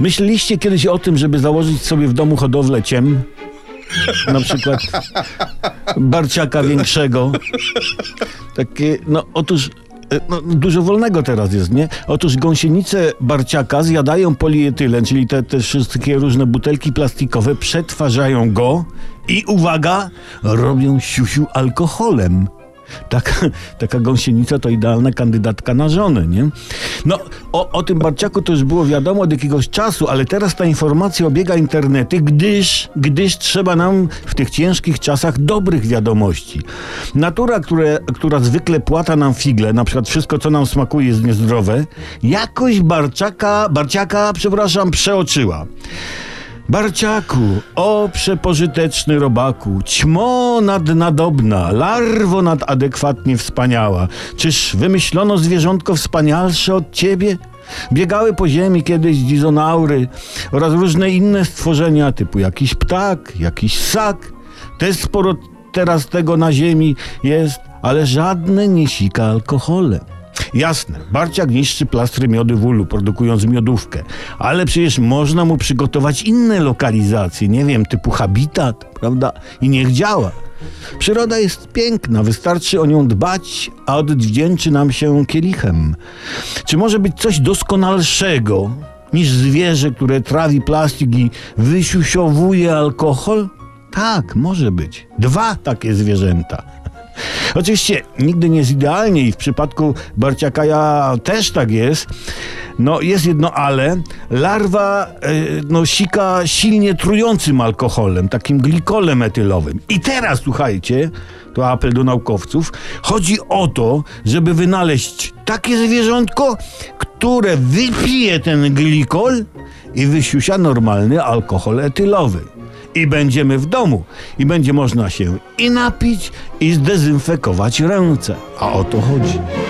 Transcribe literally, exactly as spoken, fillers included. Myśleliście kiedyś o tym, żeby założyć sobie w domu hodowlę ciem? Na przykład barciaka większego. Takie, no otóż no, dużo wolnego teraz jest, nie? Otóż gąsienice barciaka zjadają polietylen, czyli te, te wszystkie różne butelki plastikowe, przetwarzają go i uwaga, robią siusiu alkoholem. Taka, taka gąsienica to idealna kandydatka na żonę, nie? No, o, o tym barciaku to już było wiadomo od jakiegoś czasu, ale teraz ta informacja obiega internety, gdyż, gdyż trzeba nam w tych ciężkich czasach dobrych wiadomości. Natura, które, która zwykle płata nam figle, na przykład wszystko, co nam smakuje, jest niezdrowe, jakoś barciaka, barciaka, przepraszam, przeoczyła. Barciaku, o przepożyteczny robaku, ćmo nadnadobna, larwo nadadekwatnie wspaniała, czyż wymyślono zwierzątko wspanialsze od ciebie? Biegały po ziemi kiedyś dinozaury oraz różne inne stworzenia typu jakiś ptak, jakiś ssak. Te sporo teraz tego na ziemi jest, ale żadne nie sika alkoholem. Jasne, barciak niszczy plastry miody w ulu, produkując miodówkę. Ale przecież można mu przygotować inne lokalizacje, nie wiem, typu habitat, prawda? I niech działa. Przyroda jest piękna, wystarczy o nią dbać, a odwdzięczy nam się kielichem. Czy może być coś doskonalszego niż zwierzę, które trawi plastik i wysiusiowuje alkohol? Tak, może być. Dwa takie zwierzęta. Oczywiście nigdy nie jest idealnie i w przypadku barciaka ja też tak jest. No jest jedno ale, larwa yy, no, sika silnie trującym alkoholem, takim glikolem etylowym. I teraz słuchajcie, to apel do naukowców, chodzi o to, żeby wynaleźć takie zwierzątko, które wypije ten glikol i wysiusia normalny alkohol etylowy. I będziemy w domu. I będzie można się i napić, i zdezynfekować ręce. A o to chodzi.